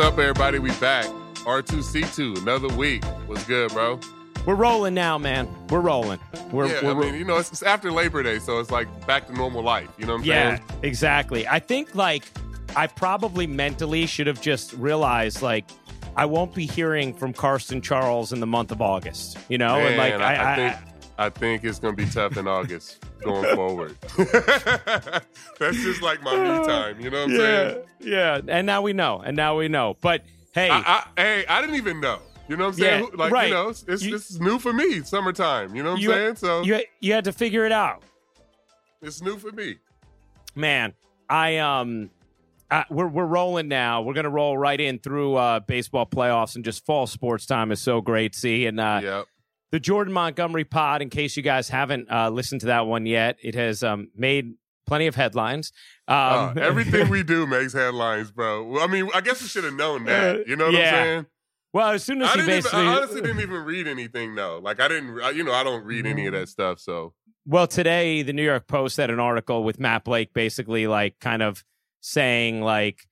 up, everybody? We back. R2C2, another week. What's good, bro? We're rolling now, man. We're rolling. I mean, you know, it's after Labor Day, so it's like back to normal life. You know what I'm saying? Yeah, exactly. I think, like, I probably mentally should have just realized, like, I won't be hearing from Karsten Charles in the month of August, you know? Man, and like, I think it's going to be tough in August going forward. That's just like my me time, you know what I'm saying? Yeah, and now we know. But, hey. I didn't even know. You know what I'm saying? Yeah, like, right. You know, it's new for me, summertime. You know what I'm saying? So you had to figure it out. It's new for me. Man, we're rolling now. We're going to roll right in through baseball playoffs, and just fall sports time is so great, see? And the Jordan Montgomery pod, in case you guys haven't listened to that one yet, it has made plenty of headlines. Everything we do makes headlines, bro. I mean, I guess we should have known that. You know what I'm saying? Well, as soon as I honestly didn't even read anything, though. Like, I don't read any of that stuff, so. Well, today, the New York Post had an article with Matt Blake basically, like, kind of saying, like,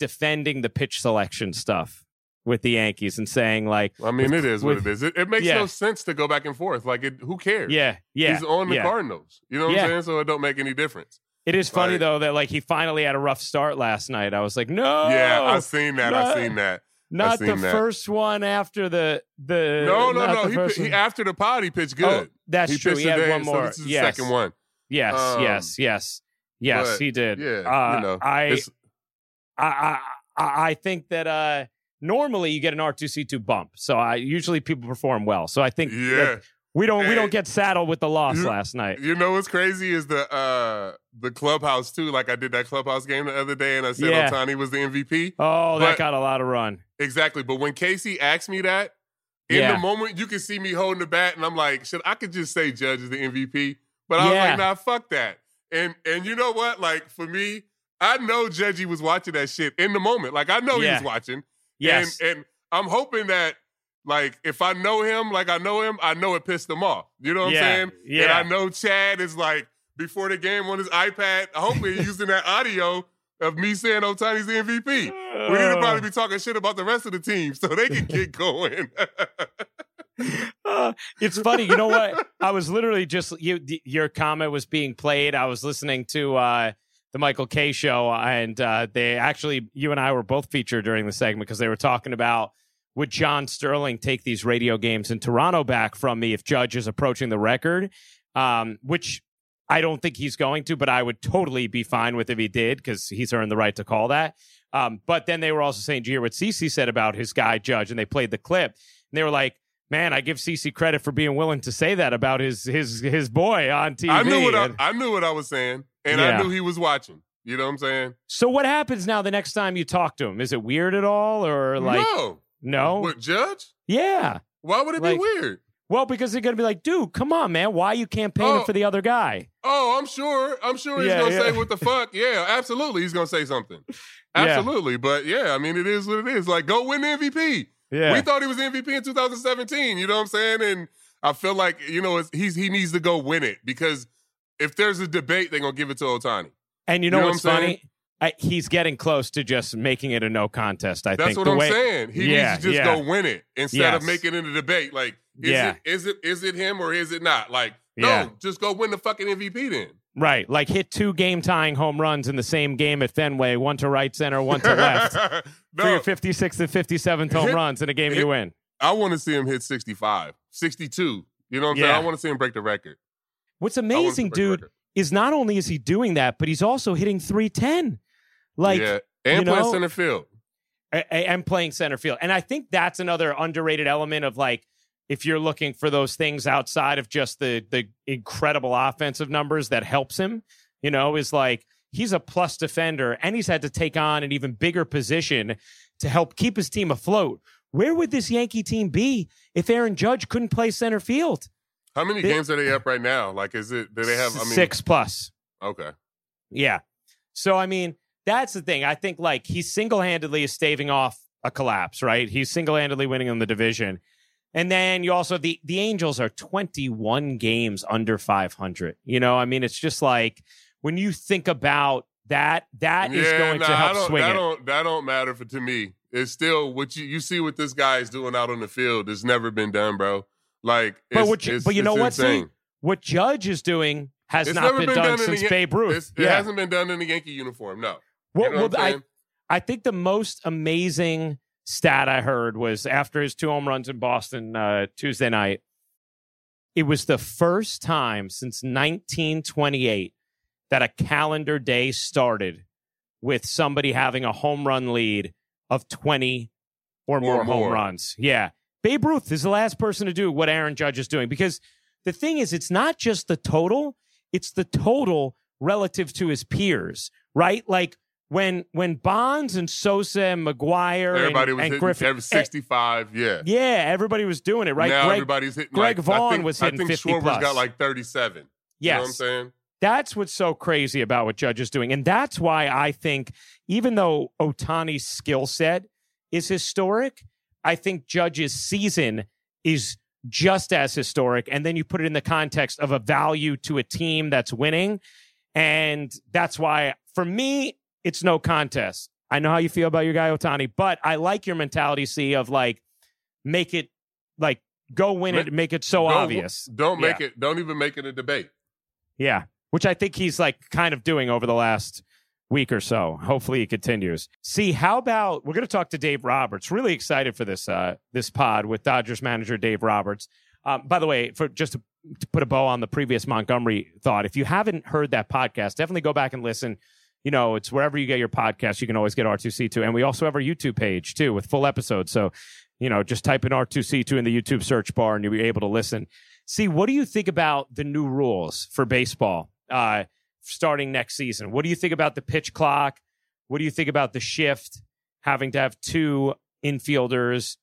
defending the pitch selection stuff with the Yankees and saying, like. Well, I mean, it is what it is. It makes no sense to go back and forth. Like, who cares? Yeah. He's on the Cardinals. You know what I'm saying? So it don't make any difference. It is funny, like, though, that, like, he finally had a rough start last night. I was like, no. Yeah, I've seen that. Not the first one after the. No. He after the pod, he pitched good. Oh, that's true. He had one more. So this is the second one. Yes, but he did. Yeah, you know, I think that normally you get an R2C2 bump, so usually people perform well. So I think we don't get saddled with the loss last night. You know what's crazy is the clubhouse too. Like, I did that clubhouse game the other day, and I said Ohtani was the MVP. Oh, that got a lot of run. Exactly, but when Casey asked me that, in the moment you could see me holding the bat, and I'm like, shit, I could just say Judge is the MVP, but I was like, nah, fuck that. And you know what? Like, for me, I know Judgey was watching that shit in the moment. Like, I know he was watching. Yes. And I'm hoping that, like, if I know him, like I know him, I know it pissed him off. You know what I'm saying? Yeah. And I know Chad is, like, before the game on his iPad, hopefully he's using that audio of me saying Ohtani's the MVP. We need to probably be talking shit about the rest of the team so they can get going. It's funny, you know what? I was literally just your comment was being played. I was listening to the Michael K show, and they actually, you and I were both featured during the segment because they were talking about, would John Sterling take these radio games in Toronto back from me if Judge is approaching the record, which I don't think he's going to, but I would totally be fine with if he did because he's earned the right to call that. But then they were also saying, do you hear what CC said about his guy Judge? And they played the clip, and they were like, man, I give CC credit for being willing to say that about his boy on TV. I knew what I was saying, and I knew he was watching. You know what I'm saying? So what happens now the next time you talk to him? Is it weird at all, or like no? What, Judge? Yeah. Why would it be weird? Well, because they're gonna be like, dude, come on, man, why are you campaigning for the other guy? Oh, I'm sure he's gonna say what the fuck. Yeah, absolutely, he's gonna say something. Absolutely, but I mean, it is what it is. Like, go win the MVP. Yeah. We thought he was MVP in 2017, you know what I'm saying? And I feel like, you know, he needs to go win it, because if there's a debate, they're going to give it to Ohtani. And you know what's funny? He's getting close to just making it a no contest, I think. That's what I'm saying. He needs to just go win it instead of making it a debate. Like, is it him or is it not? Like, no, just go win the fucking MVP then. Right, like hit two game-tying home runs in the same game at Fenway, one to right center, one to left, for your 56th and 57th home runs in a game you win. I want to see him hit 65, 62. You know what I'm saying? I want to see him break the record. What's amazing, dude, is not only is he doing that, but he's also hitting 310. Like, and playing center field. And playing center field. And I think that's another underrated element of, like, if you're looking for those things outside of just the incredible offensive numbers that helps him, you know, is like, he's a plus defender, and he's had to take on an even bigger position to help keep his team afloat. Where would this Yankee team be if Aaron Judge couldn't play center field? How many games are they up right now? Like, do they have, I mean, 6+? Okay. Yeah. So, I mean, that's the thing. I think, like, he single-handedly is staving off a collapse, right? He's single-handedly winning in the division. And then you also, the Angels are 21 games under .500. You know, I mean, it's just like, when you think about That is going to help swing it. That don't matter to me. It's still what you see what this guy is doing out on the field. It's never been done, bro. But you know what? See, what Judge is doing has not been done since Babe Ruth. It hasn't been done in a Yankee uniform. No. I think the most amazing stat I heard was after his 2 home runs in Boston Tuesday night. It was the first time since 1928 that a calendar day started with somebody having a home run lead of 20 or more home runs. Yeah. Babe Ruth is the last person to do what Aaron Judge is doing, because the thing is, it's not just the total, it's the total relative to his peers, right? Like when Bonds and Sosa and McGuire and Griffin was 65, yeah, everybody was doing it, right? Now everybody's hitting. Greg Vaughn was hitting 50 plus. I think Schwarber's got like 37. Yes. You know what I'm saying? That's what's so crazy about what Judge is doing. And that's why I think, even though Ohtani's skill set is historic, I think Judge's season is just as historic. And then you put it in the context of a value to a team that's winning. And that's why, for me, it's no contest. I know how you feel about your guy, Ohtani, but I like your mentality, C, of like, make it, like, go win it, make it so obvious. Don't even make it a debate. Yeah. Which I think he's like kind of doing over the last week or so. Hopefully he continues. See, how about we're going to talk to Dave Roberts? Really excited for this this pod with Dodgers manager Dave Roberts. By the way, just to put a bow on the previous Montgomery thought, if you haven't heard that podcast, definitely go back and listen. You know, it's wherever you get your podcast. You can always get R2C2, and we also have our YouTube page too with full episodes. So, you know, just type in R2C2 in the YouTube search bar, and you'll be able to listen. See, what do you think about the new rules for baseball? Starting next season, what do you think about the pitch clock? What do you think about the shift, having to have 2 infielders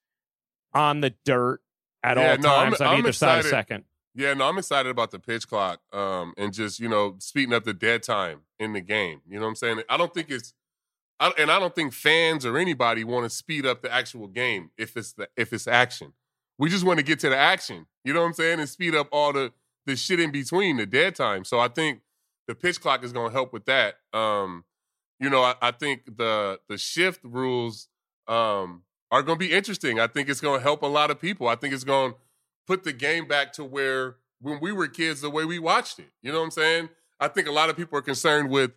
on the dirt at all times on either side of second? Yeah, no, I'm excited about the pitch clock and just, you know, speeding up the dead time in the game. You know what I'm saying? I don't think fans or anybody want to speed up the actual game if it's action. We just want to get to the action. You know what I'm saying? And speed up all the shit in between, the dead time. So I think the pitch clock is going to help with that. You know, I think the shift rules are going to be interesting. I think it's going to help a lot of people. I think it's going to put the game back to where when we were kids, the way we watched it. You know what I'm saying? I think a lot of people are concerned with,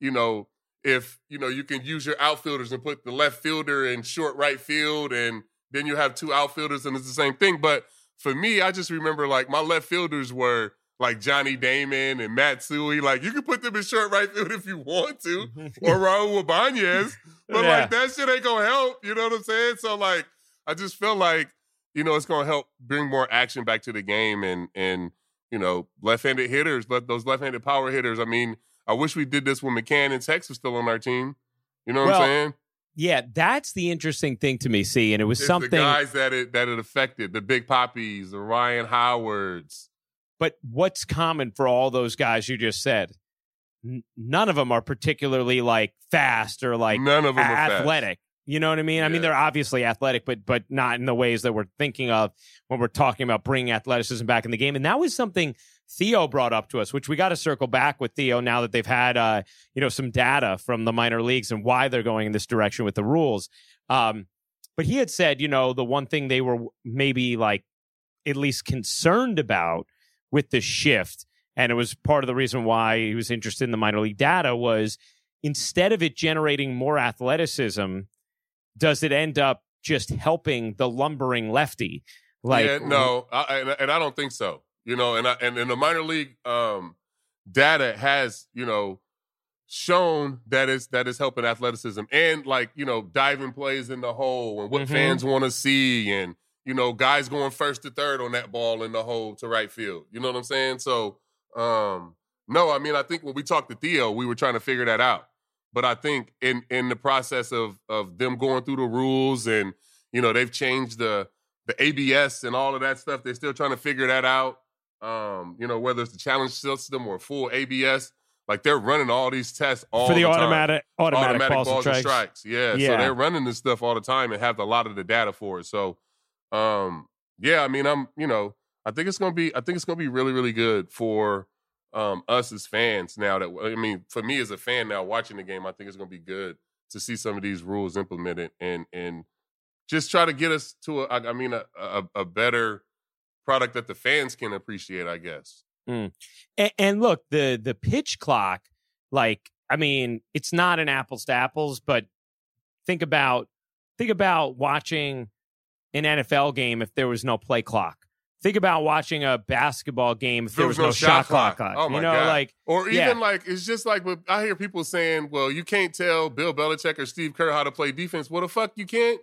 you know, if, you know, you can use your outfielders and put the left fielder in short right field, and then you have 2 outfielders and it's the same thing. But for me, I just remember, like, my left fielders were, like, Johnny Damon and Matsui. Like, you can put them in short right field if you want to, or Raul Ibanez. But, like, that shit ain't going to help. You know what I'm saying? So, like, I just feel like, you know, it's going to help bring more action back to the game. And you know, left-handed hitters, but those left-handed power hitters, I mean, I wish we did this when McCann and Tex was still on our team. You know what I'm saying? Yeah, that's the interesting thing to me, see, and it's something the guys that it affected, the Big Poppies, the Ryan Howards. But what's common for all those guys you just said? None of them are particularly like fast or like none of them are athletic. Fast. You know what I mean? Yeah. I mean, they're obviously athletic, but not in the ways that we're thinking of when we're talking about bringing athleticism back in the game. And that was something Theo brought up to us, which we got to circle back with Theo now that they've had, you know, some data from the minor leagues and why they're going in this direction with the rules. But he had said, you know, the one thing they were maybe like at least concerned about with the shift, and it was part of the reason why he was interested in the minor league data, was instead of it generating more athleticism, does it end up just helping the lumbering lefty? Like, yeah, no, I don't think so. You know, and the minor league data has, you know, shown that is helping athleticism and, like, you know, diving plays in the hole and what fans want to see, and, you know, guys going first to third on that ball in the hole to right field. You know what I'm saying? So, no, I mean, I think when we talked to Theo, we were trying to figure that out. But I think in the process of them going through the rules, and, you know, they've changed the ABS and all of that stuff, they're still trying to figure that out. You know, whether it's the challenge system or full ABS, like, they're running all these tests all the time. For the automatic balls and strikes. Yeah, so they're running this stuff all the time and have a lot of the data for it. So, I mean, I think it's going to be really, really good for us as fans now that, I mean, for me as a fan now watching the game, I think it's going to be good to see some of these rules implemented and just try to get us to a better product that the fans can appreciate, I guess. Mm. And look, the pitch clock, like, I mean, it's not an apples to apples, but think about watching an NFL game if there was no play clock. Think about watching a basketball game if there was no shot clock. Oh my God. It's just like I hear people saying, well, you can't tell Bill Belichick or Steve Kerr how to play defense. Well, the fuck you can't.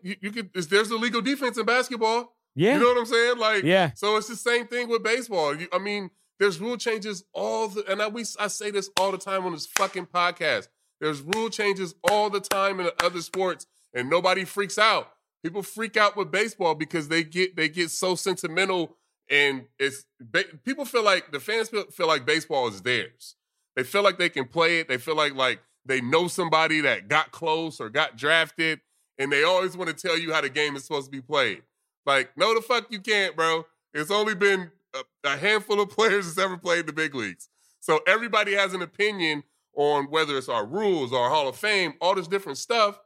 There's illegal defense in basketball. Yeah. You know what I'm saying? Like, yeah. So it's the same thing with baseball. There's rule changes I say this all the time on this fucking podcast. There's rule changes all the time in the other sports, and nobody freaks out. People freak out with baseball because they get so sentimental, and people feel like the fans feel like baseball is theirs. They feel like they can play it. They feel like they know somebody that got close or got drafted, and they always want to tell you how the game is supposed to be played. Like, no, the fuck you can't, bro. It's only been a handful of players that's ever played the big leagues. So everybody has an opinion on whether it's our rules, our Hall of Fame, all this different stuff.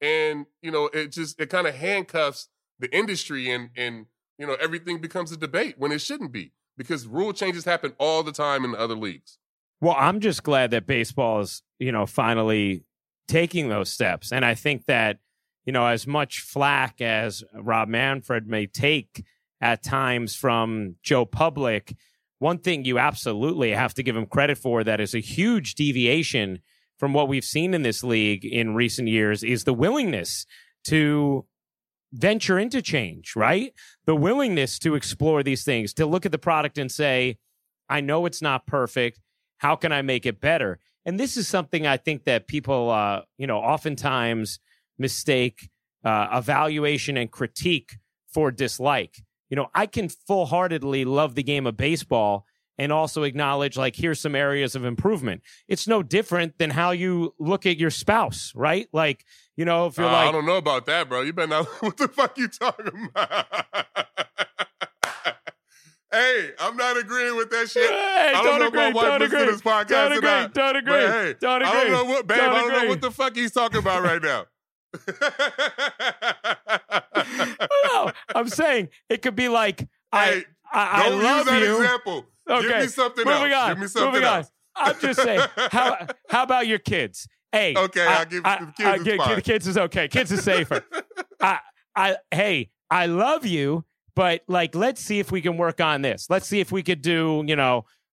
And, it kind of handcuffs the industry and everything becomes a debate when it shouldn't be, because rule changes happen all the time in the other leagues. Well, I'm just glad that baseball is, finally taking those steps. And I think that, as much flack as Rob Manfred may take at times from Joe Public, one thing you absolutely have to give him credit for that is a huge deviation from what we've seen in this league in recent years is the willingness to venture into change, right? The willingness to explore these things, to look at the product and say, I know it's not perfect. How can I make it better? And this is something I think that people, oftentimes mistake evaluation and critique for dislike. I can full-heartedly love the game of baseball and also acknowledge, here's some areas of improvement. It's no different than how you look at your spouse, right? If you're I don't know about that, bro. You better not. What the fuck you talking about? Hey, I'm not agreeing with that shit. Hey, I don't know if my wife listens to this podcast tonight. Don't agree. I don't know what, babe, I don't know what the fuck he's talking about right now. No, I'm saying it could be like, I love you. Don't use that example. Okay. Give me something else. Give me something else. I'm just saying, how about your kids? Hey, okay, I'll give the kids. The kids is okay. Kids is safer. I love you, but let's see if we can work on this. Let's see if we could do,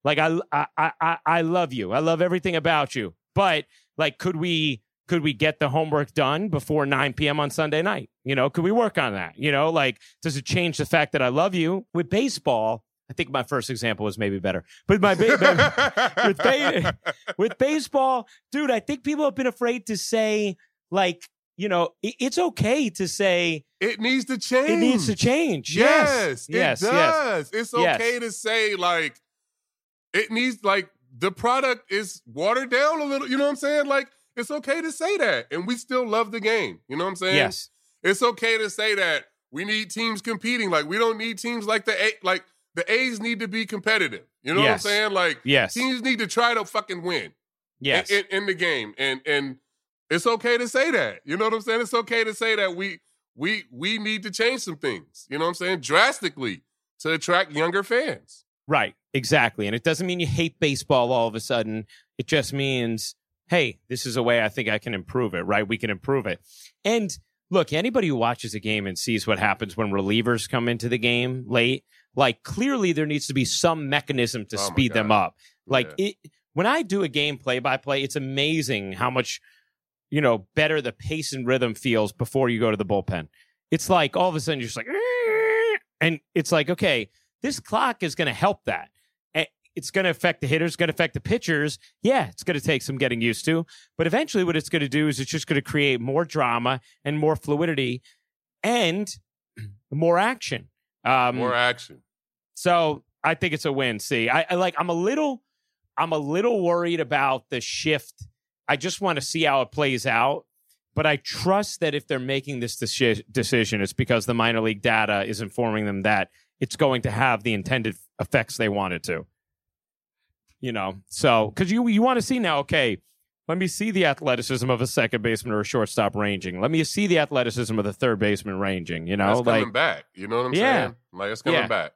I love you. I love everything about you. But could we get the homework done before 9 p.m. on Sunday night? Could we work on that? Does it change the fact that I love you? With baseball, I think my first example was maybe better. But with baseball, dude, I think people have been afraid to say, it's okay to say it needs to change. It needs to change. Yes, yes, it does. Yes. It's okay to say it needs the product is watered down a little. You know what I'm saying? It's okay to say that, and we still love the game. You know what I'm saying? Yes. It's okay to say that we need teams competing. We don't need teams the A's need to be competitive. You know what I'm saying? Teams need to try to fucking win. Yes. In the game. And it's okay to say that. You know what I'm saying? It's okay to say that we need to change some things. You know what I'm saying? Drastically to attract younger fans. Right. Exactly. And it doesn't mean you hate baseball all of a sudden. It just means, hey, this is a way I think I can improve it, right? We can improve it. And look, anybody who watches a game and sees what happens when relievers come into the game late, clearly there needs to be some mechanism to speed them up. When I do a game play-by-play, it's amazing how much, better the pace and rhythm feels before you go to the bullpen. It's like all of a sudden you're just like, and it's like, okay, this clock is going to help that. It's going to affect the hitters, going to affect the pitchers. Yeah, it's going to take some getting used to. But eventually what it's going to do is it's just going to create more drama and more fluidity and more action. More action. So I think it's a win. See, I'm a little worried about the shift. I just want to see how it plays out. But I trust that if they're making this decision, it's because the minor league data is informing them that it's going to have the intended effects they want it to. you know, so because you want to see now, okay, let me see the athleticism of a second baseman or a shortstop ranging. Let me see the athleticism of the third baseman ranging, you know, it's coming back. You know what I'm saying? Like it's coming back.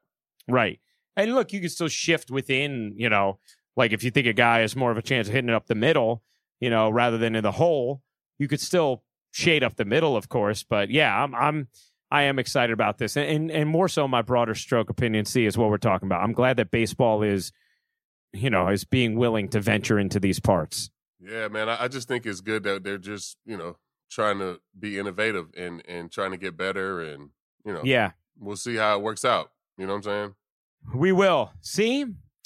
Right. And look, you can still shift within, you know, like if you think a guy has more of a chance of hitting it up the middle, you know, rather than in the hole, you could still shade up the middle, of course. But yeah, I am excited about this. And more so my broader stroke opinion C is what we're talking about. I'm glad that baseball is, you know, is being willing to venture into these parts. Yeah, man, I just think it's good that they're just, you know, trying to be innovative and trying to get better and, you know, we'll see how it works out. You know what I'm saying? We will. See,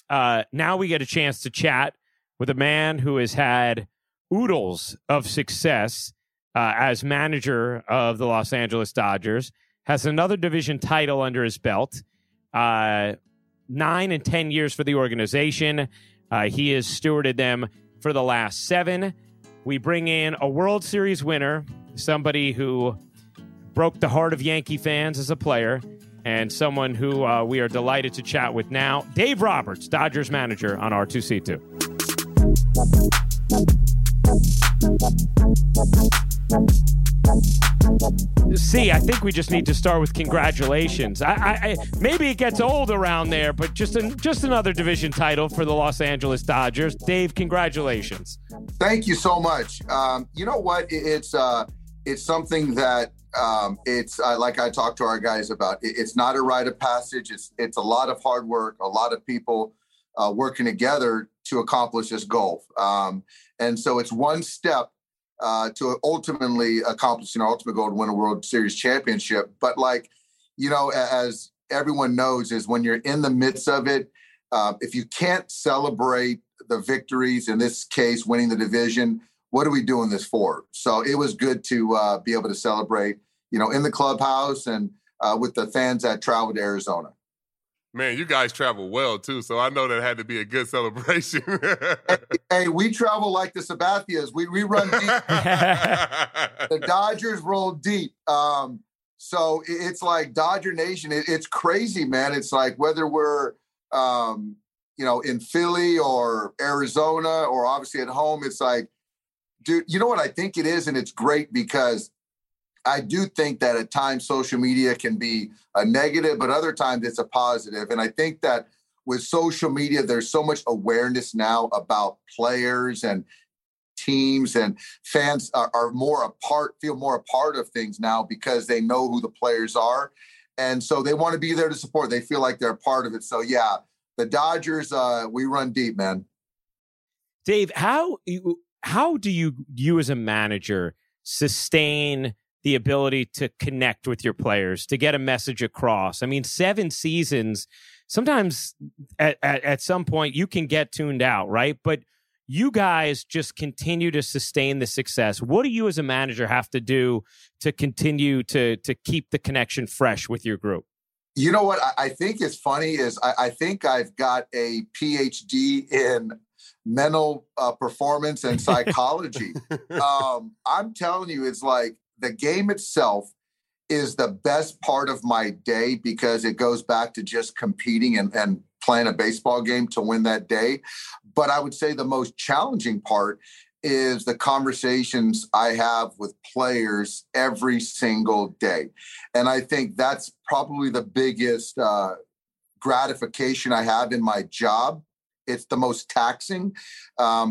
now we get a chance to chat with a man who has had oodles of success as manager of the Los Angeles Dodgers, has another division title under his belt, 9 and 10 years for the organization. He has stewarded them for the last 7. We bring in a World Series winner, somebody who broke the heart of Yankee fans as a player, and someone who we are delighted to chat with now, Dave Roberts, Dodgers manager on R2C2. See, I think we just need to start with congratulations. I maybe it gets old around there, but just another division title for the Los Angeles Dodgers. Dave, congratulations. Thank you so much. You know what? It's something that it's like I talked to our guys about. It's not a rite of passage. It's a lot of hard work, a lot of people working together to accomplish this goal. And so it's one step to ultimately accomplishing our ultimate goal to win a World Series championship. But like, you know, as everyone knows, is when you're in the midst of it, if you can't celebrate the victories, in this case, winning the division, what are we doing this for? So it was good to be able to celebrate, you know, in the clubhouse and with the fans that traveled to Arizona. Man, you guys travel well, too, so I know that had to be a good celebration. Hey, we travel like the Sabathias. We run deep. The Dodgers roll deep. So it's like Dodger Nation. It's crazy, man. It's like whether we're, you know, in Philly or Arizona or obviously at home, it's like, dude, you know what I think it is? And it's great because I do think that at times social media can be a negative, but other times it's a positive. And I think that with social media, there's so much awareness now about players and teams, and fans are feel more a part of things now because they know who the players are. And so they want to be there to support. They feel like they're a part of it. So yeah, the Dodgers, we run deep, man. Dave, how do you as a manager sustain the ability to connect with your players, to get a message across? I mean, 7 seasons, sometimes at some point you can get tuned out, right? But you guys just continue to sustain the success. What do you as a manager have to do to continue to keep the connection fresh with your group? You know what I think is funny is I think I've got a PhD in mental performance and psychology. I'm telling you, it's like, the game itself is the best part of my day because it goes back to just competing and playing a baseball game to win that day. But I would say the most challenging part is the conversations I have with players every single day. And I think that's probably the biggest gratification I have in my job. It's the most taxing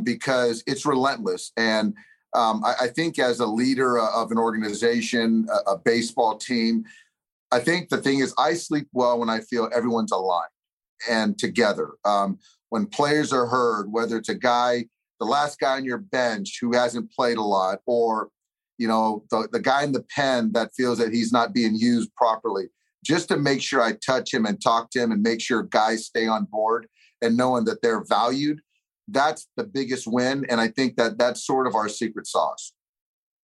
because it's relentless. And I think as a leader of an organization, a baseball team, I think the thing is I sleep well when I feel everyone's aligned and together. When players are heard, whether it's a guy, the last guy on your bench who hasn't played a lot, or, you know, the guy in the pen that feels that he's not being used properly, just to make sure I touch him and talk to him and make sure guys stay on board and knowing that they're valued. That's the biggest win, and I think that that's sort of our secret sauce.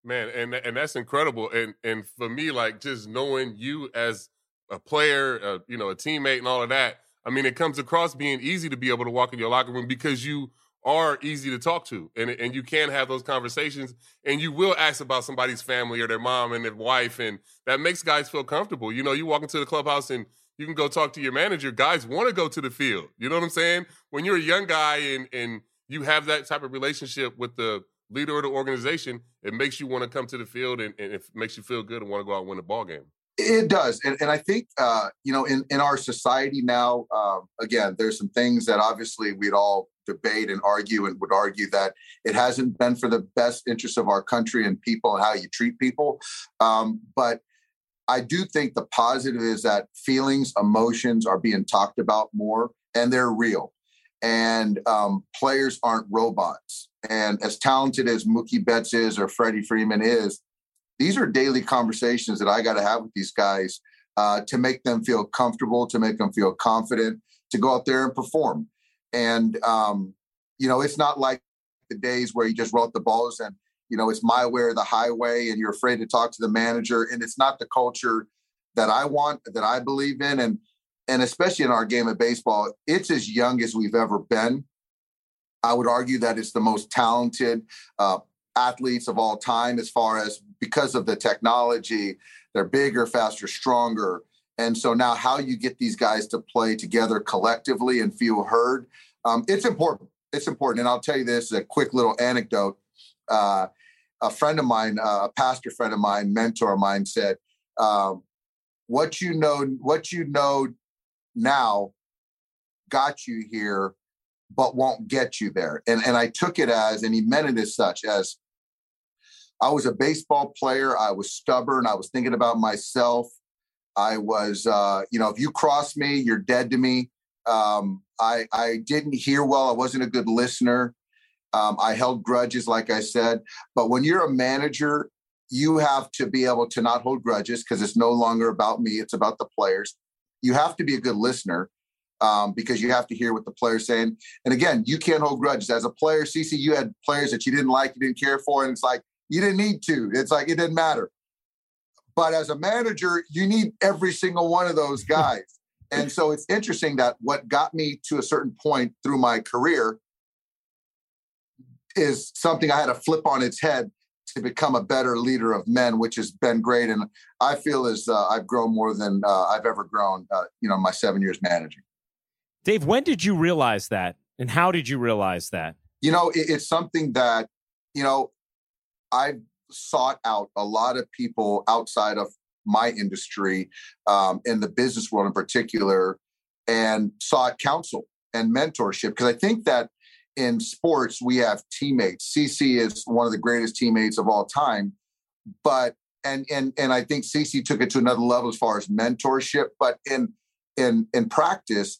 Man, and that's incredible. And for me, like, just knowing you as a player, you know, a teammate and all of that, I mean, it comes across being easy to be able to walk in your locker room because you are easy to talk to, and you can have those conversations, and you will ask about somebody's family or their mom and their wife, and that makes guys feel comfortable. You know, you walk into the clubhouse and You can go talk to your manager. Guys want to go to the field. You know what I'm saying? When you're a young guy and you have that type of relationship with the leader of the organization, it makes you want to come to the field and it makes you feel good and want to go out and win the ball game. It does. And I think, you know, in our society now, again, there's some things that obviously we'd all debate and argue and would argue that it hasn't been for the best interest of our country and people and how you treat people. But I do think the positive is that feelings, emotions are being talked about more and they're real. And players aren't robots. And as talented as Mookie Betts is or Freddie Freeman is, these are daily conversations that I got to have with these guys to make them feel comfortable, to make them feel confident, to go out there and perform. And, you know, it's not like the days where you just roll up the balls and, you know, it's my way or the highway and you're afraid to talk to the manager. And it's not the culture that I want, that I believe in. And especially in our game of baseball, it's as young as we've ever been. I would argue that it's the most talented athletes of all time as far as because of the technology, they're bigger, faster, stronger. And so now how you get these guys to play together collectively and feel heard, it's important. It's important. And I'll tell you this, a quick little anecdote. A friend of mine, a pastor friend of mine, mentor of mine said, what you know now got you here, but won't get you there. And I took it as, and he meant it as such, as I was a baseball player. I was stubborn. I was thinking about myself. I was, you know, if you cross me, you're dead to me. I didn't hear well. I wasn't a good listener. I held grudges, like I said. But when you're a manager, you have to be able to not hold grudges because it's no longer about me. It's about the players. You have to be a good listener because you have to hear what the player's saying. And again, you can't hold grudges. As a player, CC, you had players that you didn't like, you didn't care for, and it's like, you didn't need to. It's like, it didn't matter. But as a manager, you need every single one of those guys. And so it's interesting that what got me to a certain point through my career is something I had to flip on its head to become a better leader of men, which has been great. And I feel as I've grown more than I've ever grown, you know, my 7 years managing. Dave, when did you realize that? And how did you realize that? You know, it's something that, you know, I've sought out a lot of people outside of my industry, in the business world in particular, and sought counsel and mentorship. Because I think that in sports, we have teammates. CC is one of the greatest teammates of all time. But, and I think CC took it to another level as far as mentorship. But in practice,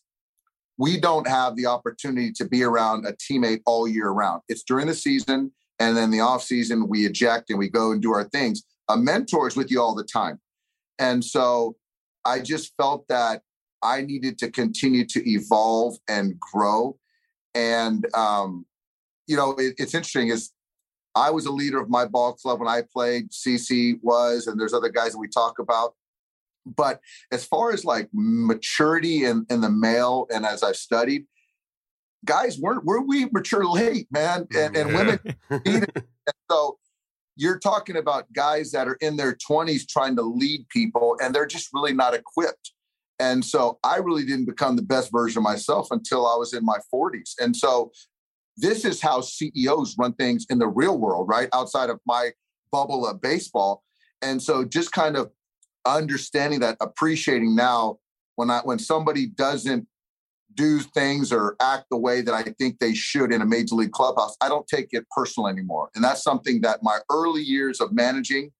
we don't have the opportunity to be around a teammate all year round. It's during the season. And then the off season, we eject and we go and do our things. A mentor is with you all the time. And so I just felt that I needed to continue to evolve and grow. And, you know, it's interesting is I was a leader of my ball club when I played. CC was, and there's other guys that we talk about. But as far as like maturity in the male, and as I've studied, guys, we mature late, man, and women. And so you're talking about guys that are in their 20s trying to lead people, and they're just really not equipped. And so I really didn't become the best version of myself until I was in my 40s. And so this is how CEOs run things in the real world, right? Outside of my bubble of baseball. And so just kind of understanding that, appreciating now when somebody doesn't do things or act the way that I think they should in a major league clubhouse, I don't take it personal anymore. And that's something that my early years of managing,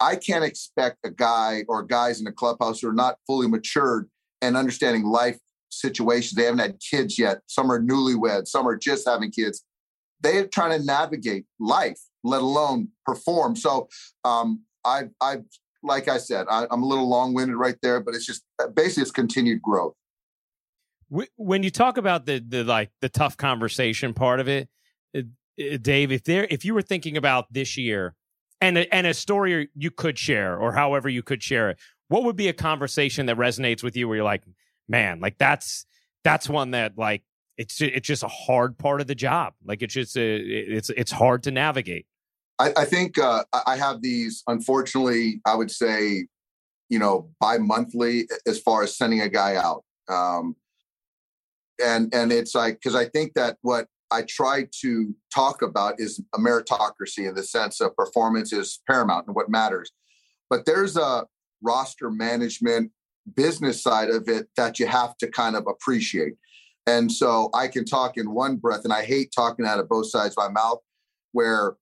I can't expect a guy or guys in a clubhouse who are not fully matured and understanding life situations. They haven't had kids yet. Some are newlyweds. Some are just having kids. They're trying to navigate life, let alone perform. So I've like I said, I'm a little long-winded right there, but it's just basically it's continued growth. When you talk about the tough conversation part of it, Dave, if you were thinking about this year and a story you could share or however you could share it, what would be a conversation that resonates with you where you're like, man, like that's one that like it's just a hard part of the job, like it's just it's hard to navigate. I think I have these. Unfortunately, I would say you know, bi-monthly as far as sending a guy out. And it's like, because I think that what I try to talk about is a meritocracy in the sense of performance is paramount and what matters. But there's a roster management business side of it that you have to kind of appreciate. And so I can talk in one breath, and I hate talking out of both sides of my mouth, where,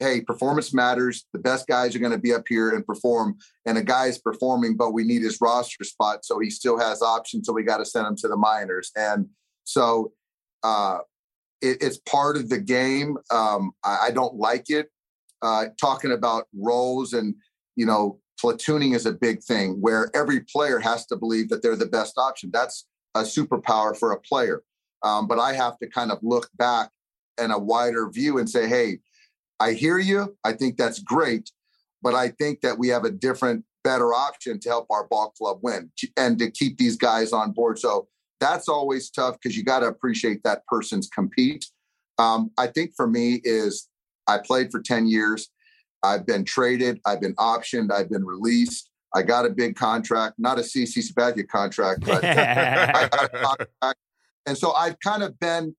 hey, performance matters. The best guys are going to be up here and perform, and a guy is performing, but we need his roster spot. So he still has options. So we got to send him to the minors. And so it's part of the game. I don't like it. Talking about roles and, you know, platooning is a big thing where every player has to believe that they're the best option. That's a superpower for a player. But I have to kind of look back in a wider view and say, hey, I hear you. I think that's great. But I think that we have a different, better option to help our ball club win and to keep these guys on board. So that's always tough because you got to appreciate that person's compete. I think for me is I played for 10 years. I've been traded. I've been optioned. I've been released. I got a big contract, not a CC Sabathia contract, but I got a contract. And so I've kind of been,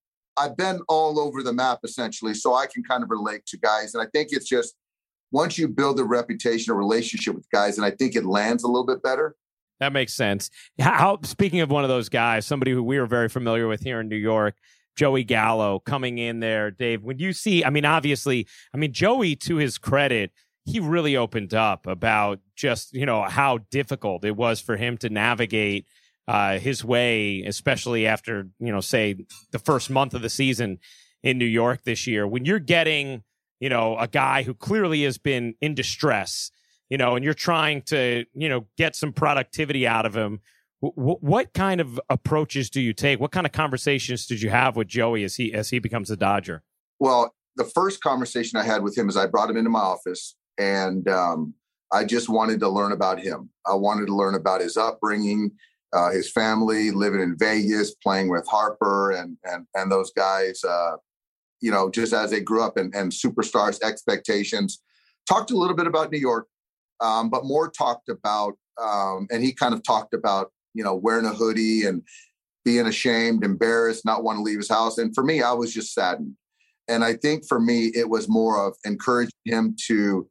all over the map essentially. So I can kind of relate to guys. And I think it's just once you build a reputation or relationship with guys, and I think it lands a little bit better. That makes sense. How, speaking of one of those guys, somebody who we are very familiar with here in New York, Joey Gallo coming in there, Dave, when you see, obviously, Joey, to his credit, he really opened up about just, you know, how difficult it was for him to navigate his way, especially after, you know, say the first month of the season in New York this year, when you're getting, you know, a guy who clearly has been in distress, you know, and you're trying to, you know, get some productivity out of him. What kind of approaches do you take? What kind of conversations did you have with Joey as he becomes a Dodger? Well, the first conversation I had with him is I brought him into my office, and I just wanted to learn about him. I wanted to learn about his upbringing, his family, living in Vegas, playing with Harper and those guys, you know, just as they grew up and superstars' expectations. Talked a little bit about New York, but more talked about, and he kind of talked about, you know, wearing a hoodie and being ashamed, embarrassed, not want to leave his house. And for me, I was just saddened. And I think for me, it was more of encouraging him to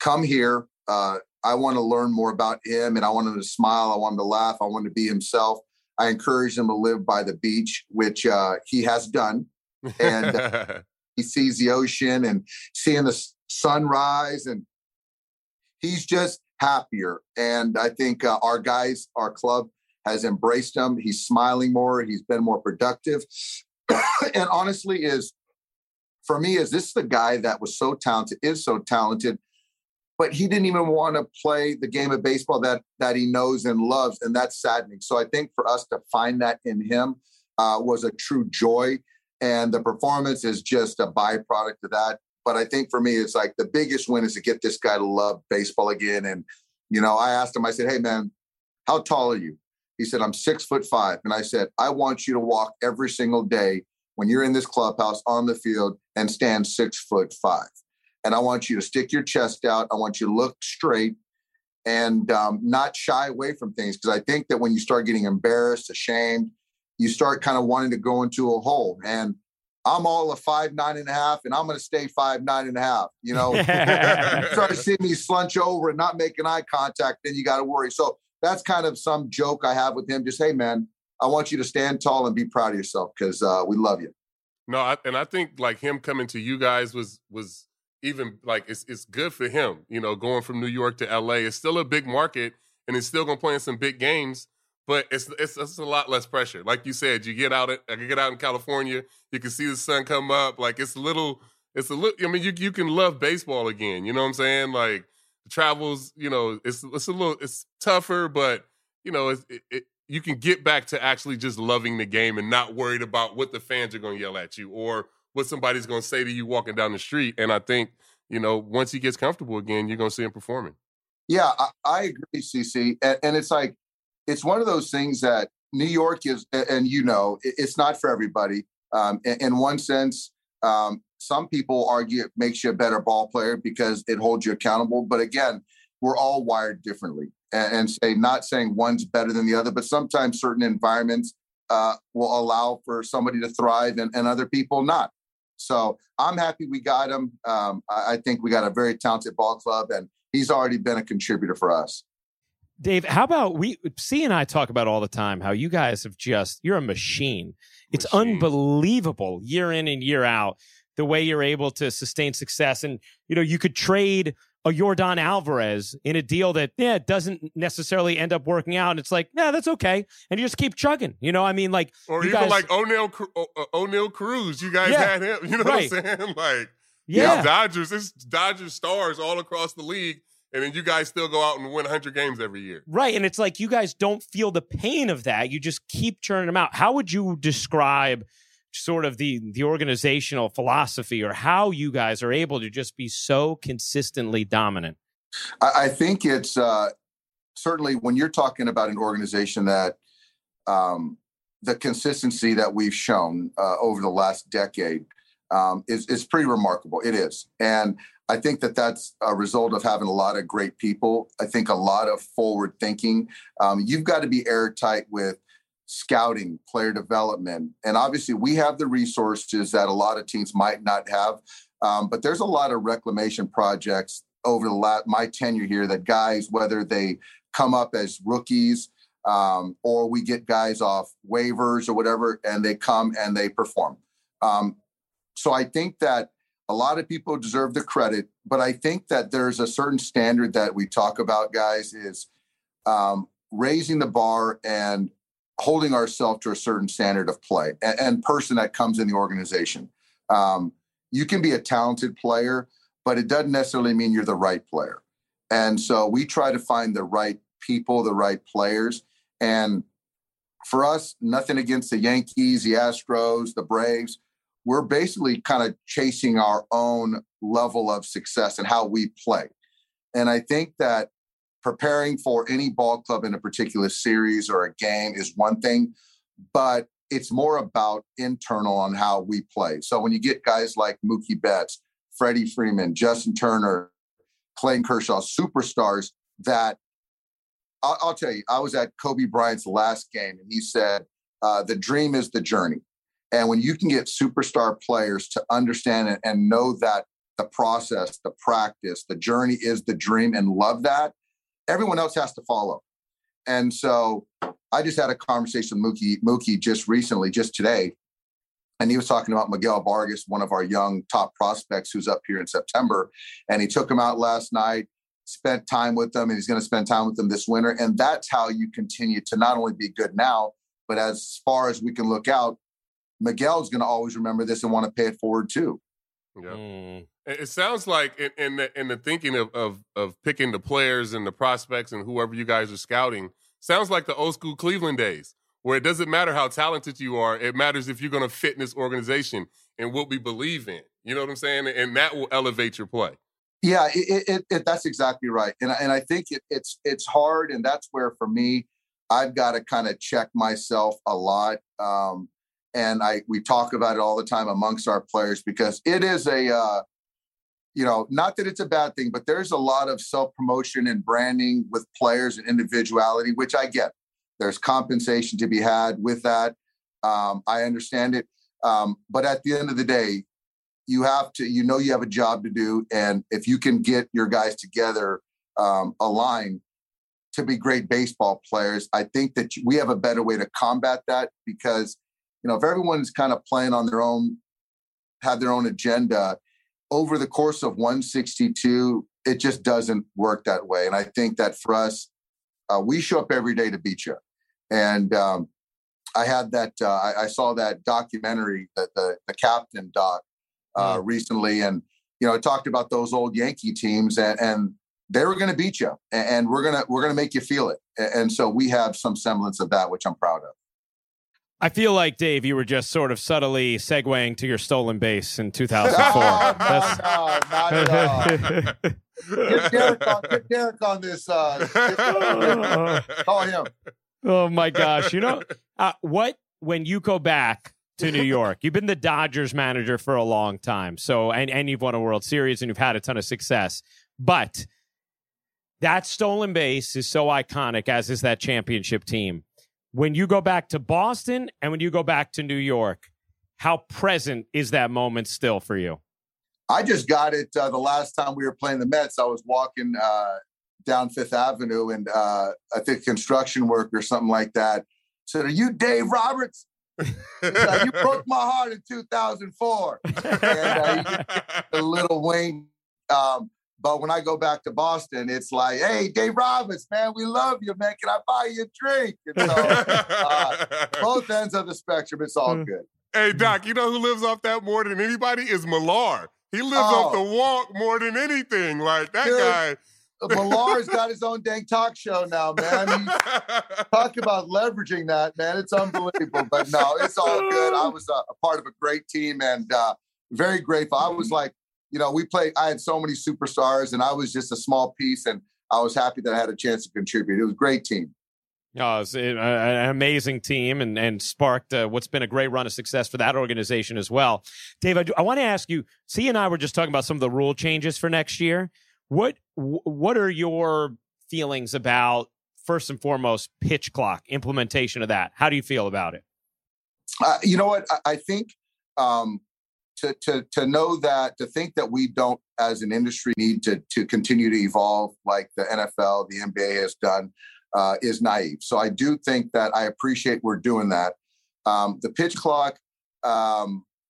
come here. I want to learn more about him, and I want him to smile. I want him to laugh. I want him to be himself. I encourage him to live by the beach, which he has done. And he sees the ocean and seeing the sunrise, and he's just happier. And I think our club has embraced him. He's smiling more. He's been more productive. And honestly this is the guy that is so talented, but he didn't even want to play the game of baseball that he knows and loves. And that's saddening. So I think for us to find that in him was a true joy. And the performance is just a byproduct of that. But I think for me, it's like the biggest win is to get this guy to love baseball again. And, you know, I asked him, I said, hey, man, how tall are you? He said, I'm 6'5". And I said, I want you to walk every single day when you're in this clubhouse on the field and stand 6'5". And I want you to stick your chest out. I want you to look straight and not shy away from things. Because I think that when you start getting embarrassed, ashamed, you start kind of wanting to go into a hole. And I'm all a 5'9.5", and I'm going to stay 5'9.5". You know, you start seeing me slunch over and not making eye contact, then you got to worry. So that's kind of some joke I have with him. Just, hey, man, I want you to stand tall and be proud of yourself because we love you. No, I think like him coming to you guys was even like it's good for him. You know, going from New York to LA, it's still a big market, and it's still going to play in some big games. But it's a lot less pressure. Like you said, you get out in California, you can see the sun come up. Like it's a little. I mean, you can love baseball again. You know what I'm saying? Like the travels. You know, it's tougher, but you know, you can get back to actually just loving the game and not worried about what the fans are going to yell at you or what somebody's going to say to you walking down the street. And I think you know, once he gets comfortable again, you're going to see him performing. Yeah, I agree, CC, and it's like. It's one of those things that New York is, and you know, it's not for everybody. In one sense, some people argue it makes you a better ball player because it holds you accountable. But again, we're all wired differently. And say, not saying one's better than the other, but sometimes certain environments will allow for somebody to thrive and other people not. So I'm happy we got him. I think we got a very talented ball club, and he's already been a contributor for us. Dave, how about C and I talk about all the time how you guys have just, you're a machine. It's unbelievable year in and year out, the way you're able to sustain success. And, you know, you could trade a Jordan Alvarez in a deal that doesn't necessarily end up working out. And it's like, nah, that's okay. And you just keep chugging, you know? I mean, like, or even guys, like O'Neal Cruz, you guys had him, you know what I'm saying? Like, it's Dodgers stars all across the league. And then you guys still go out and win 100 games every year. Right. And it's like, you guys don't feel the pain of that. You just keep churning them out. How would you describe sort of the organizational philosophy, or how you guys are able to just be so consistently dominant? I think it's certainly when you're talking about an organization that the consistency that we've shown over the last decade is pretty remarkable. It is. And I think that's a result of having a lot of great people. I think a lot of forward thinking. You've got to be airtight with scouting, player development. And obviously we have the resources that a lot of teams might not have. But there's a lot of reclamation projects over my tenure here that guys, whether they come up as rookies or we get guys off waivers or whatever, and they come and they perform. So I think that a lot of people deserve the credit, but I think that there's a certain standard that we talk about, guys, is raising the bar and holding ourselves to a certain standard of play and person that comes in the organization. You can be a talented player, but it doesn't necessarily mean you're the right player. And so we try to find the right people, the right players. And for us, nothing against the Yankees, the Astros, the Braves. We're basically kind of chasing our own level of success and how we play. And I think that preparing for any ball club in a particular series or a game is one thing, but it's more about internal on how we play. So when you get guys like Mookie Betts, Freddie Freeman, Justin Turner, Clayton Kershaw, superstars that I'll tell you, I was at Kobe Bryant's last game and he said, the dream is the journey. And when you can get superstar players to understand it and know that the process, the practice, the journey is the dream and love that, everyone else has to follow. And so I just had a conversation with Mookie just recently, just today. And he was talking about Miguel Vargas, one of our young top prospects who's up here in September. And he took him out last night, spent time with them, and he's going to spend time with them this winter. And that's how you continue to not only be good now, but as far as we can look out, Miguel's going to always remember this and want to pay it forward too. Yeah. It sounds like in the thinking of picking the players and the prospects and whoever you guys are scouting, sounds like the old school Cleveland days where it doesn't matter how talented you are. It matters if you're going to fit in this organization and what we believe in. You know what I'm saying? And that will elevate your play. Yeah, that's exactly right. And I think it's hard. And that's where, for me, I've got to kind of check myself a lot. And we talk about it all the time amongst our players, because it is a, not that it's a bad thing, but there's a lot of self-promotion and branding with players and individuality, which I get. There's compensation to be had with that. I understand it. But at the end of the day, you have to, you have a job to do. And if you can get your guys together, aligned to be great baseball players, I think that we have a better way to combat that, because if everyone's kind of playing on their own, have their own agenda, over the course of 162, it just doesn't work that way. And I think that for us, we show up every day to beat you. And I had that, I saw that documentary, the Captain doc recently. And, it talked about those old Yankee teams and they were going to beat you and we're going to make you feel it. And so we have some semblance of that, which I'm proud of. I feel like, Dave, you were just sort of subtly segueing to your stolen base in 2004. No, not at all. Get Derek on this. Call him. Oh, my gosh. When you go back to New York, you've been the Dodgers manager for a long time. So, and you've won a World Series and you've had a ton of success. But That stolen base is so iconic, as is that championship team. When you go back to Boston and when you go back to New York, how present is that moment still for you? I just got it the last time we were playing the Mets. I was walking down Fifth Avenue and I think construction work or something like that. So are you Dave Roberts? Like, you broke my heart in 2004. And, a little wing. But when I go back to Boston, it's like, hey, Dave Roberts, man, we love you, man. Can I buy you a drink? And so, both ends of the spectrum, it's all good. Hey, Doc, you know who lives off that more than anybody is Millar. He lives off the walk more than anything. Like, that guy... Millar's got his own dang talk show now, man. Talk about leveraging that, man. It's unbelievable. But no, it's all good. I was a part of a great team and very grateful. I was like, you know, I had so many superstars and I was just a small piece and I was happy that I had a chance to contribute. It was a great team. Oh, it's an amazing team and sparked what's been a great run of success for that organization as well. Dave, I want to ask you, C and I were just talking about some of the rule changes for next year. What are your feelings about, first and foremost, pitch clock, implementation of that? How do you feel about it? You know what? I think to know that, to think that we don't, as an industry, need to continue to evolve like the NFL, the NBA has done, is naive. So I do think that I appreciate we're doing that. The pitch clock,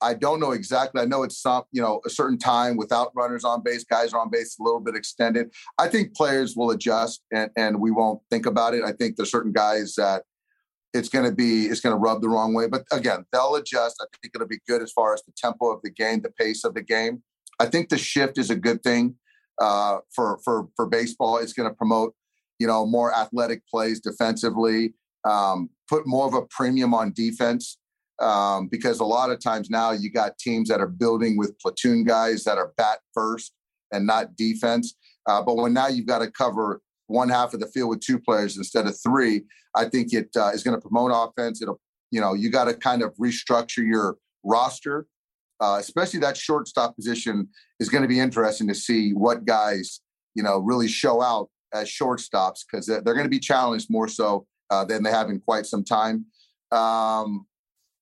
I don't know exactly. I know it's some, a certain time without runners on base, guys are on base a little bit extended. I think players will adjust and we won't think about it. I think there's certain guys that it's going to rub the wrong way, but again, they'll adjust. I think it'll be good as far as the tempo of the game, the pace of the game. I think the shift is a good thing for baseball. It's going to promote, more athletic plays defensively, put more of a premium on defense. Because a lot of times now you got teams that are building with platoon guys that are bat first and not defense. But when now you've got to cover one half of the field with two players instead of three, I think it is going to promote offense. It'll, you got to kind of restructure your roster, especially that shortstop position is going to be interesting to see what guys, really show out as shortstops because they're going to be challenged more so than they have in quite some time.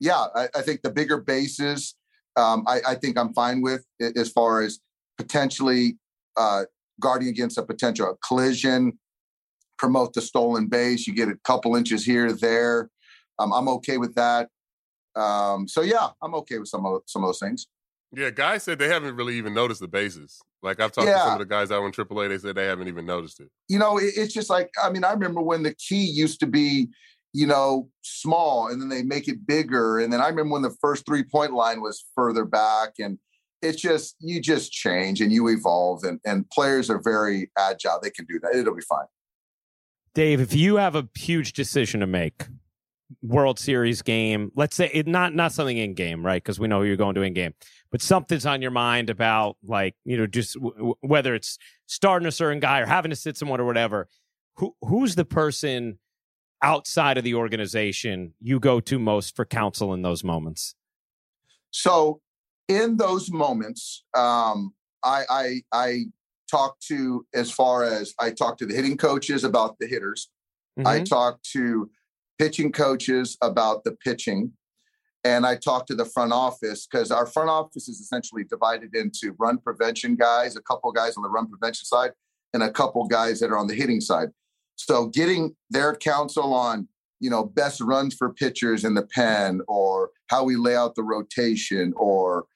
Yeah, I think the bigger bases, I think I'm fine with it as far as potentially guarding against a potential collision, promote the stolen base. You get a couple inches here, there. I'm okay with that. So, yeah, I'm okay with some of those things. Yeah, guys said they haven't really even noticed the bases. Like, I've talked to some of the guys out in AAA, they said they haven't even noticed it. It's just like, I remember when the key used to be, small, and then they make it bigger. And then I remember when the first 3-point line was further back, and it's just, you just change and you evolve, and players are very agile. They can do that. It'll be fine. Dave, if you have a huge decision to make, World Series game, let's say it, not something in game, right? Because we know who you're going to in game, but something's on your mind about just whether it's starting a certain guy or having to sit someone or whatever, who's the person outside of the organization you go to most for counsel in those moments? So in those moments, I talk to, as far as I talk to the hitting coaches about the hitters. Mm-hmm. I talk to pitching coaches about the pitching, and I talk to the front office, because our front office is essentially divided into run prevention guys, a couple guys on the run prevention side and a couple guys that are on the hitting side. So getting their counsel on, best runs for pitchers in the pen, or how we lay out the rotation, or,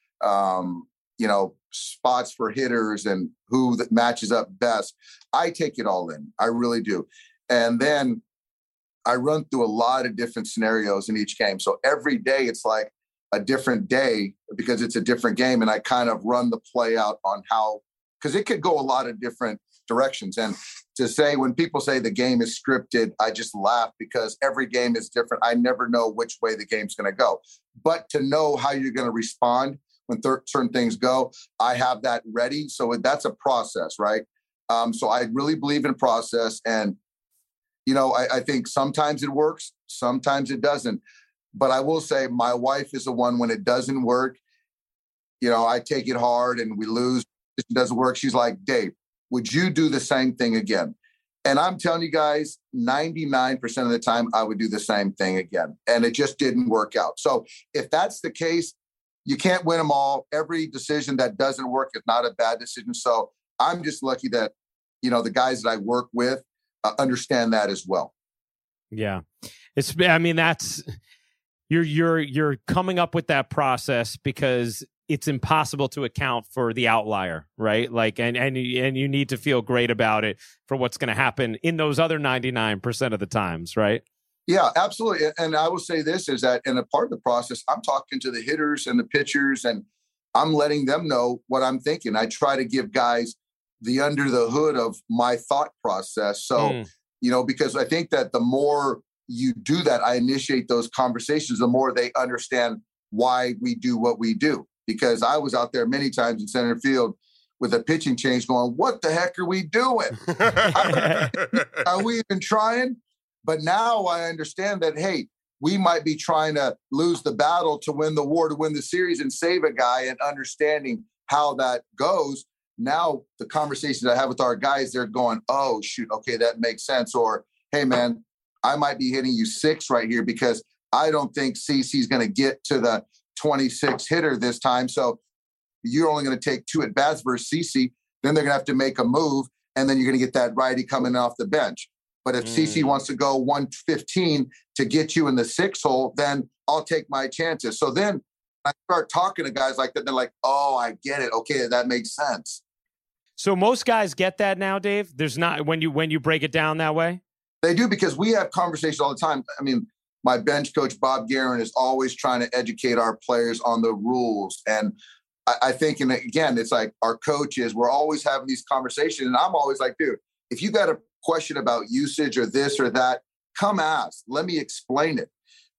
spots for hitters and who that matches up best. I take it all in. I really do. And then I run through a lot of different scenarios in each game. So every day it's like a different day because it's a different game. And I kind of run the play out on how, because it could go a lot of different directions. And to say, when people say the game is scripted, I just laugh, because every game is different. I never know which way the game's going to go, but to know how you're going to respond when certain things go, I have that ready. So that's a process, right? So I really believe in process, and, I think sometimes it works, sometimes it doesn't, but I will say my wife is the one, when it doesn't work, I take it hard and we lose. It doesn't work. She's like, Dave, would you do the same thing again? And I'm telling you guys, 99% of the time, I would do the same thing again. And it just didn't work out. So if that's the case, you can't win them all. Every decision that doesn't work is not a bad decision. So I'm just lucky that, you know, the guys that I work with understand that as well. Yeah. It's, I mean, that's, you're coming up with that process because it's impossible to account for the outlier, right? Like, and you need to feel great about it for what's going to happen in those other 99% of the times, right? Yeah, absolutely. And I will say this is that in a part of the process, I'm talking to the hitters and the pitchers and I'm letting them know what I'm thinking. I try to give guys the under the hood of my thought process. So, you know, because I think that the more you do that, I initiate those conversations, the more they understand why we do what we do. Because I was out there many times in center field with a pitching change going, what the heck are we doing? Are we even trying? But now I understand that, hey, we might be trying to lose the battle to win the war, to win the series and save a guy, and understanding how that goes. Now the conversations I have with our guys, they're going, oh, shoot, okay, that makes sense. Or, hey, man, I might be hitting you six right here because I don't think CC's going to get to the 26 hitter this time. So you're only going to take two at bats versus CC. Then they're going to have to make a move. And then you're going to get that righty coming off the bench. But if CC wants to go 115 to get you in the six hole, then I'll take my chances. So then I start talking to guys like that. They're like, oh, I get it. Okay. That makes sense. So most guys get that now, Dave. There's not, when you break it down that way, they do, because we have conversations all the time. I mean, my bench coach, Bob Guerin, is always trying to educate our players on the rules. And I think, and again, it's like our coaches, we're always having these conversations. And I'm always like, dude, if you got a question about usage or this or that, come ask, let me explain it.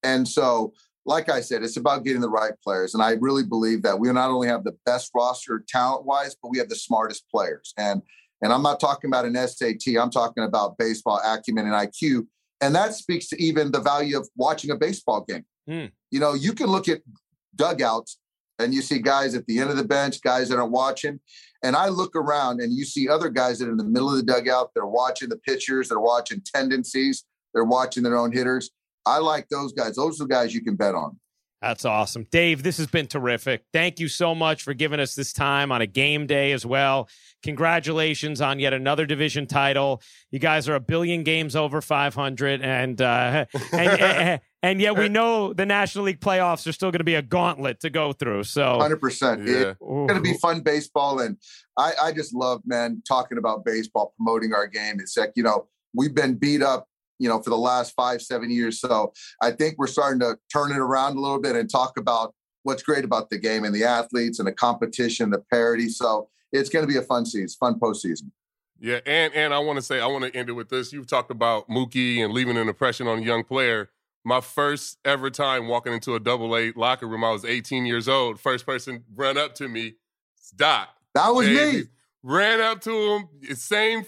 And so, like I said, it's about getting the right players. And I really believe that we not only have the best roster talent-wise, but we have the smartest players. And I'm not talking about an SAT. I'm talking about baseball acumen and IQ. And that speaks to even the value of watching a baseball game. You know, you can look at dugouts and you see guys at the end of the bench, guys that are watching. And I look around and you see other guys that are in the middle of the dugout. They're watching the pitchers. They're watching tendencies. They're watching their own hitters. I like those guys. Those are the guys you can bet on. That's awesome. Dave, this has been terrific. Thank you so much for giving us this time on a game day as well. Congratulations on yet another division title. You guys are a billion games over 500. And yet we know the National League playoffs are still going to be a gauntlet to go through. So 100%. Yeah. It's going to be fun baseball. And I just love, man, talking about baseball, promoting our game. It's like, you know, we've been beat up, you know, for the last 5-7 years. So I think we're starting to turn it around a little bit and talk about what's great about the game and the athletes and the competition, the parity. So it's going to be a fun season, fun postseason. Yeah. And I want to end it with this. You've talked about Mookie and leaving an impression on a young player. My first ever time walking into a Double-A locker room, I was 18 years old. First person ran up to me, it's Doc. That was me. Ran up to him, same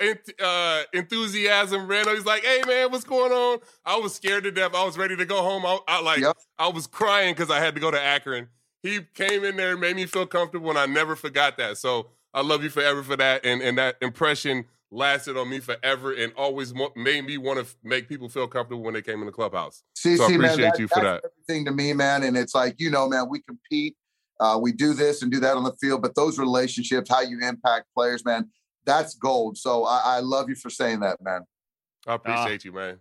enthusiasm. Ran up, he's like, "Hey man, what's going on?" I was scared to death. I was ready to go home. I was crying because I had to go to Akron. He came in there, made me feel comfortable, and I never forgot that. So I love you forever for that, and that impression lasted on me forever, and always made me want to make people feel comfortable when they came in the clubhouse. So I appreciate you for that. Everything to me, man, and it's like, you know, man, we compete. We do this and do that on the field, but those relationships, how you impact players, man, that's gold. So I love you for saying that, man. I appreciate you, man.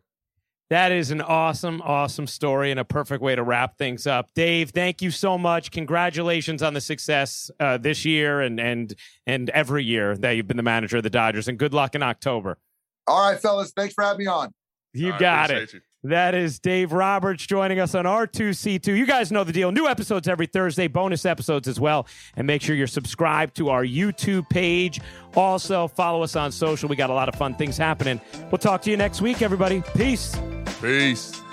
That is an awesome, awesome story and a perfect way to wrap things up. Dave, thank you so much. Congratulations on the success this year and every year that you've been the manager of the Dodgers, and good luck in October. All right, fellas. Thanks for having me on. You got it. You. That is Dave Roberts joining us on R2C2. You guys know the deal. New episodes every Thursday, bonus episodes as well. And make sure you're subscribed to our YouTube page. Also, follow us on social. We got a lot of fun things happening. We'll talk to you next week, everybody. Peace. Peace.